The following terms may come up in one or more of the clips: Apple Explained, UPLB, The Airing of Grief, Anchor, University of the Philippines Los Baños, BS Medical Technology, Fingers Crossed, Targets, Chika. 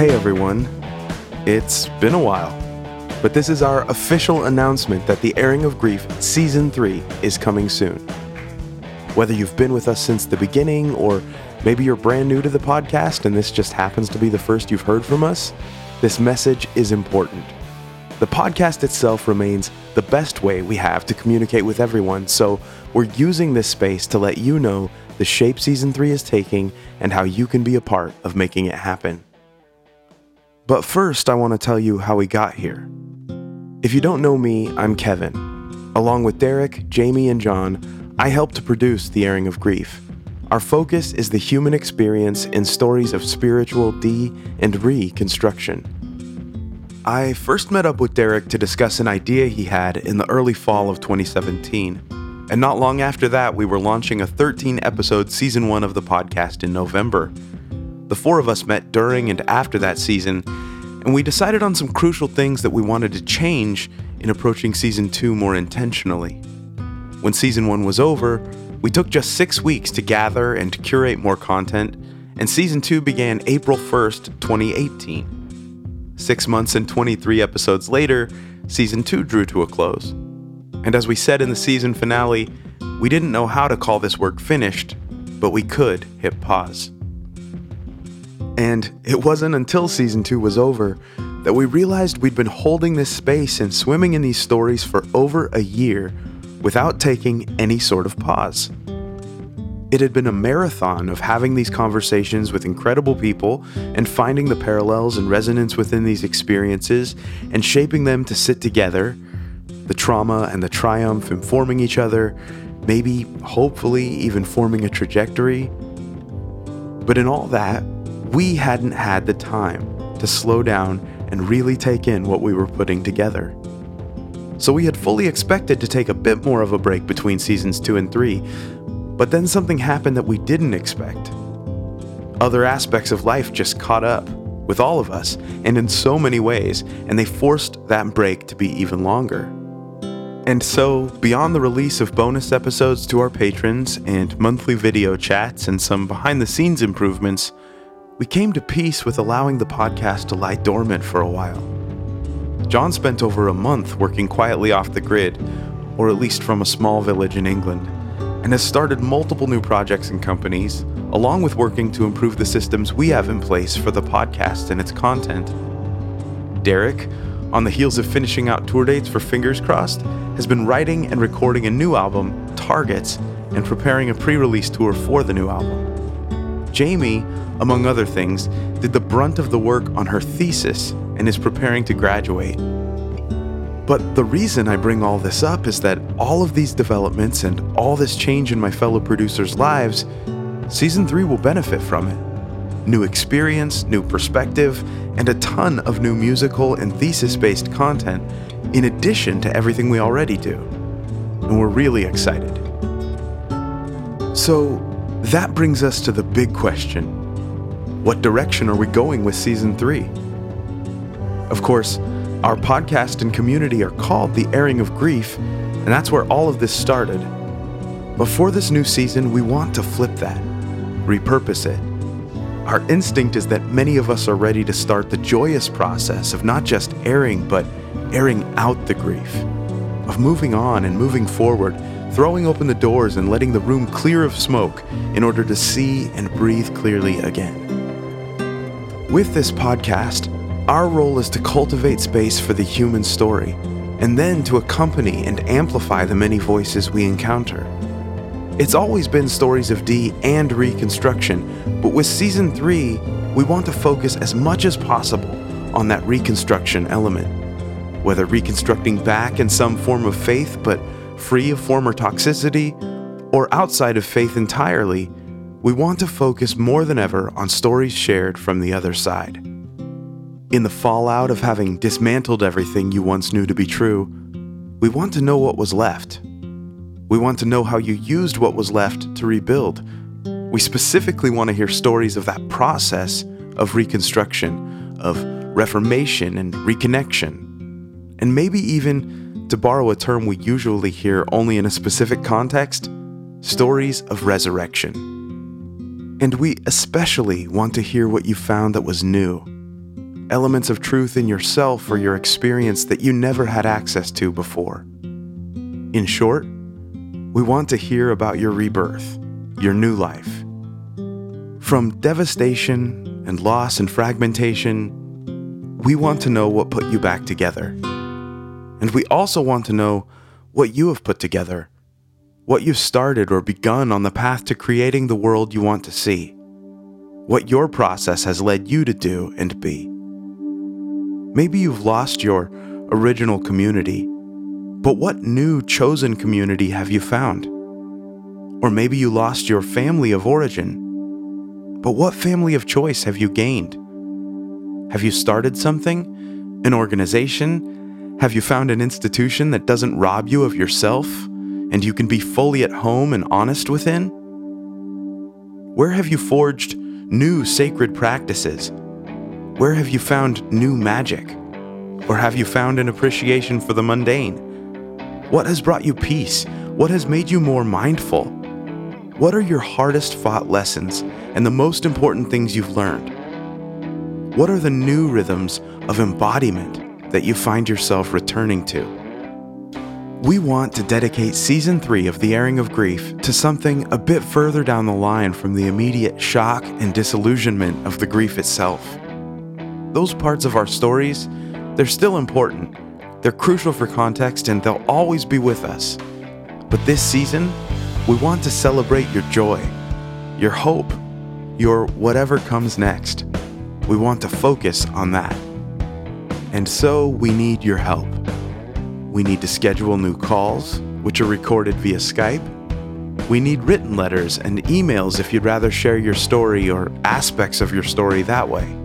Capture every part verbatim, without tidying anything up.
Hey everyone, it's been a while, but this is our official announcement that The Airing of Grief Season three is coming soon. Whether you've been with us since the beginning, or maybe you're brand new to the podcast and this just happens to be the first you've heard from us, this message is important. The podcast itself remains the best way we have to communicate with everyone, so we're using this space to let you know the shape Season three is taking and how you can be a part of making it happen. But first, I want to tell you how we got here. If you don't know me, I'm Kevin. Along with Derek, Jamie, and John, I helped to produce The Airing of Grief. Our focus is the human experience in stories of spiritual de- and reconstruction. I first met up with Derek to discuss an idea he had in the early fall of twenty seventeen, and not long after that we were launching a thirteen episode season one of the podcast in November. The four of us met during and after that season, and we decided on some crucial things that we wanted to change in approaching season two more intentionally. When season one was over, we took just six weeks to gather and curate more content, and season two began April first, twenty eighteen. Six months and twenty-three episodes later, Season two drew to a close. And as we said in the season finale, we didn't know how to call this work finished, but we could hit pause. And it wasn't until Season two was over that we realized we'd been holding this space and swimming in these stories for over a year without taking any sort of pause. It had been a marathon of having these conversations with incredible people and finding the parallels and resonance within these experiences and shaping them to sit together, the trauma and the triumph informing each other, maybe, hopefully, even forming a trajectory. But in all that, we hadn't had the time to slow down and really take in what we were putting together. So we had fully expected to take a bit more of a break between seasons two and three, but then something happened that we didn't expect. Other aspects of life just caught up with all of us, and in so many ways, and they forced that break to be even longer. And so, beyond the release of bonus episodes to our patrons and monthly video chats and some behind-the-scenes improvements, we came to peace with allowing the podcast to lie dormant for a while. John spent over a month working quietly off the grid, or at least from a small village in England, and has started multiple new projects and companies, along with working to improve the systems we have in place for the podcast and its content. Derek, on the heels of finishing out tour dates for Fingers Crossed, has been writing and recording a new album, Targets, and preparing a pre-release tour for the new album. Jamie, among other things, did the brunt of the work on her thesis and is preparing to graduate. But the reason I bring all this up is that all of these developments and all this change in my fellow producers' lives, Season three will benefit from it. New experience, new perspective, and a ton of new musical and thesis-based content in addition to everything we already do. And we're really excited. So that brings us to the big question. What direction are we going with Season three? Of course, our podcast and community are called The Airing of Grief, and that's where all of this started. But for this new season, we want to flip that, repurpose it. Our instinct is that many of us are ready to start the joyous process of not just airing, but airing out the grief, of moving on and moving forward, throwing open the doors and letting the room clear of smoke in order to see and breathe clearly again. With this podcast, our role is to cultivate space for the human story, and then to accompany and amplify the many voices we encounter. It's always been stories of de- and reconstruction, but with Season three, we want to focus as much as possible on that reconstruction element. Whether reconstructing back in some form of faith, but free of former toxicity, or outside of faith entirely, we want to focus more than ever on stories shared from the other side. In the fallout of having dismantled everything you once knew to be true, we want to know what was left. We want to know how you used what was left to rebuild. We specifically want to hear stories of that process of reconstruction, of reformation and reconnection. And maybe even, to borrow a term we usually hear only in a specific context, stories of resurrection. And we especially want to hear what you found that was new. elements of truth in yourself or your experience that you never had access to before. In short, we want to hear about your rebirth, your new life. From devastation and loss and fragmentation, we want to know what put you back together. And we also want to know what you have put together, what you've started or begun on the path to creating the world you want to see, what your process has led you to do and be. Maybe you've lost your original community, but what new chosen community have you found? Or maybe you lost your family of origin, but what family of choice have you gained? Have you started something? An organization? Have you found an institution that doesn't rob you of yourself, and you can be fully at home and honest within? Where have you forged new sacred practices? Where have you found new magic? Or have you found an appreciation for the mundane? What has brought you peace? What has made you more mindful? What are your hardest-fought lessons and the most important things you've learned? What are the new rhythms of embodiment that you find yourself returning to? We want to dedicate season three of The Airing of Grief to something a bit further down the line from the immediate shock and disillusionment of the grief itself. Those parts of our stories, they're still important, they're crucial for context, and they'll always be with us. But this season, we want to celebrate your joy, your hope, your whatever comes next. We want to focus on that. And so we need your help. We need to schedule new calls, which are recorded via Skype. We need written letters and emails if you'd rather share your story or aspects of your story that way.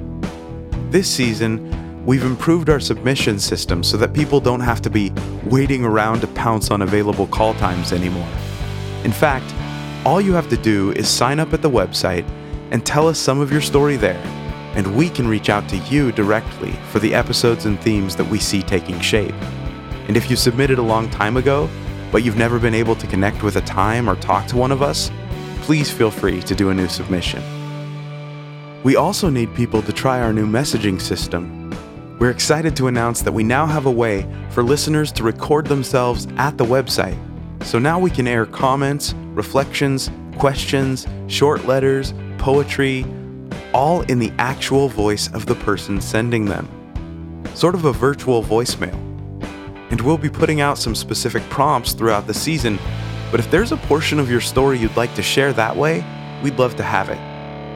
This season, we've improved our submission system so that people don't have to be waiting around to pounce on available call times anymore. In fact, all you have to do is sign up at the website and tell us some of your story there, and we can reach out to you directly for the episodes and themes that we see taking shape. And if you submitted a long time ago, but you've never been able to connect with a time or talk to one of us, please feel free to do a new submission. We also need people to try our new messaging system. We're excited to announce that we now have a way for listeners to record themselves at the website. So now we can air comments, reflections, questions, short letters, poetry, all in the actual voice of the person sending them. Sort of a virtual voicemail. And we'll be putting out some specific prompts throughout the season, but if there's a portion of your story you'd like to share that way, we'd love to have it.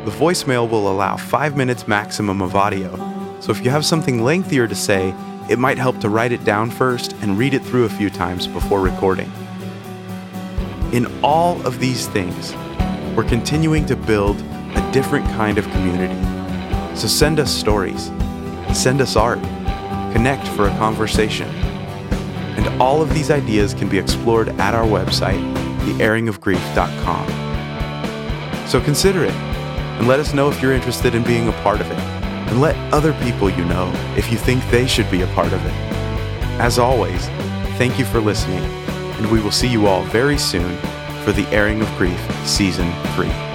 The voicemail will allow five minutes maximum of audio, so if you have something lengthier to say, it might help to write it down first and read it through a few times before recording. In all of these things, we're continuing to build a different kind of community. So send us stories, send us art, connect for a conversation. And all of these ideas can be explored at our website, the airing of grief dot com. So consider it, and let us know if you're interested in being a part of it, and let other people you know if you think they should be a part of it. As always, thank you for listening, and we will see you all very soon for The Airing of Grief Season three.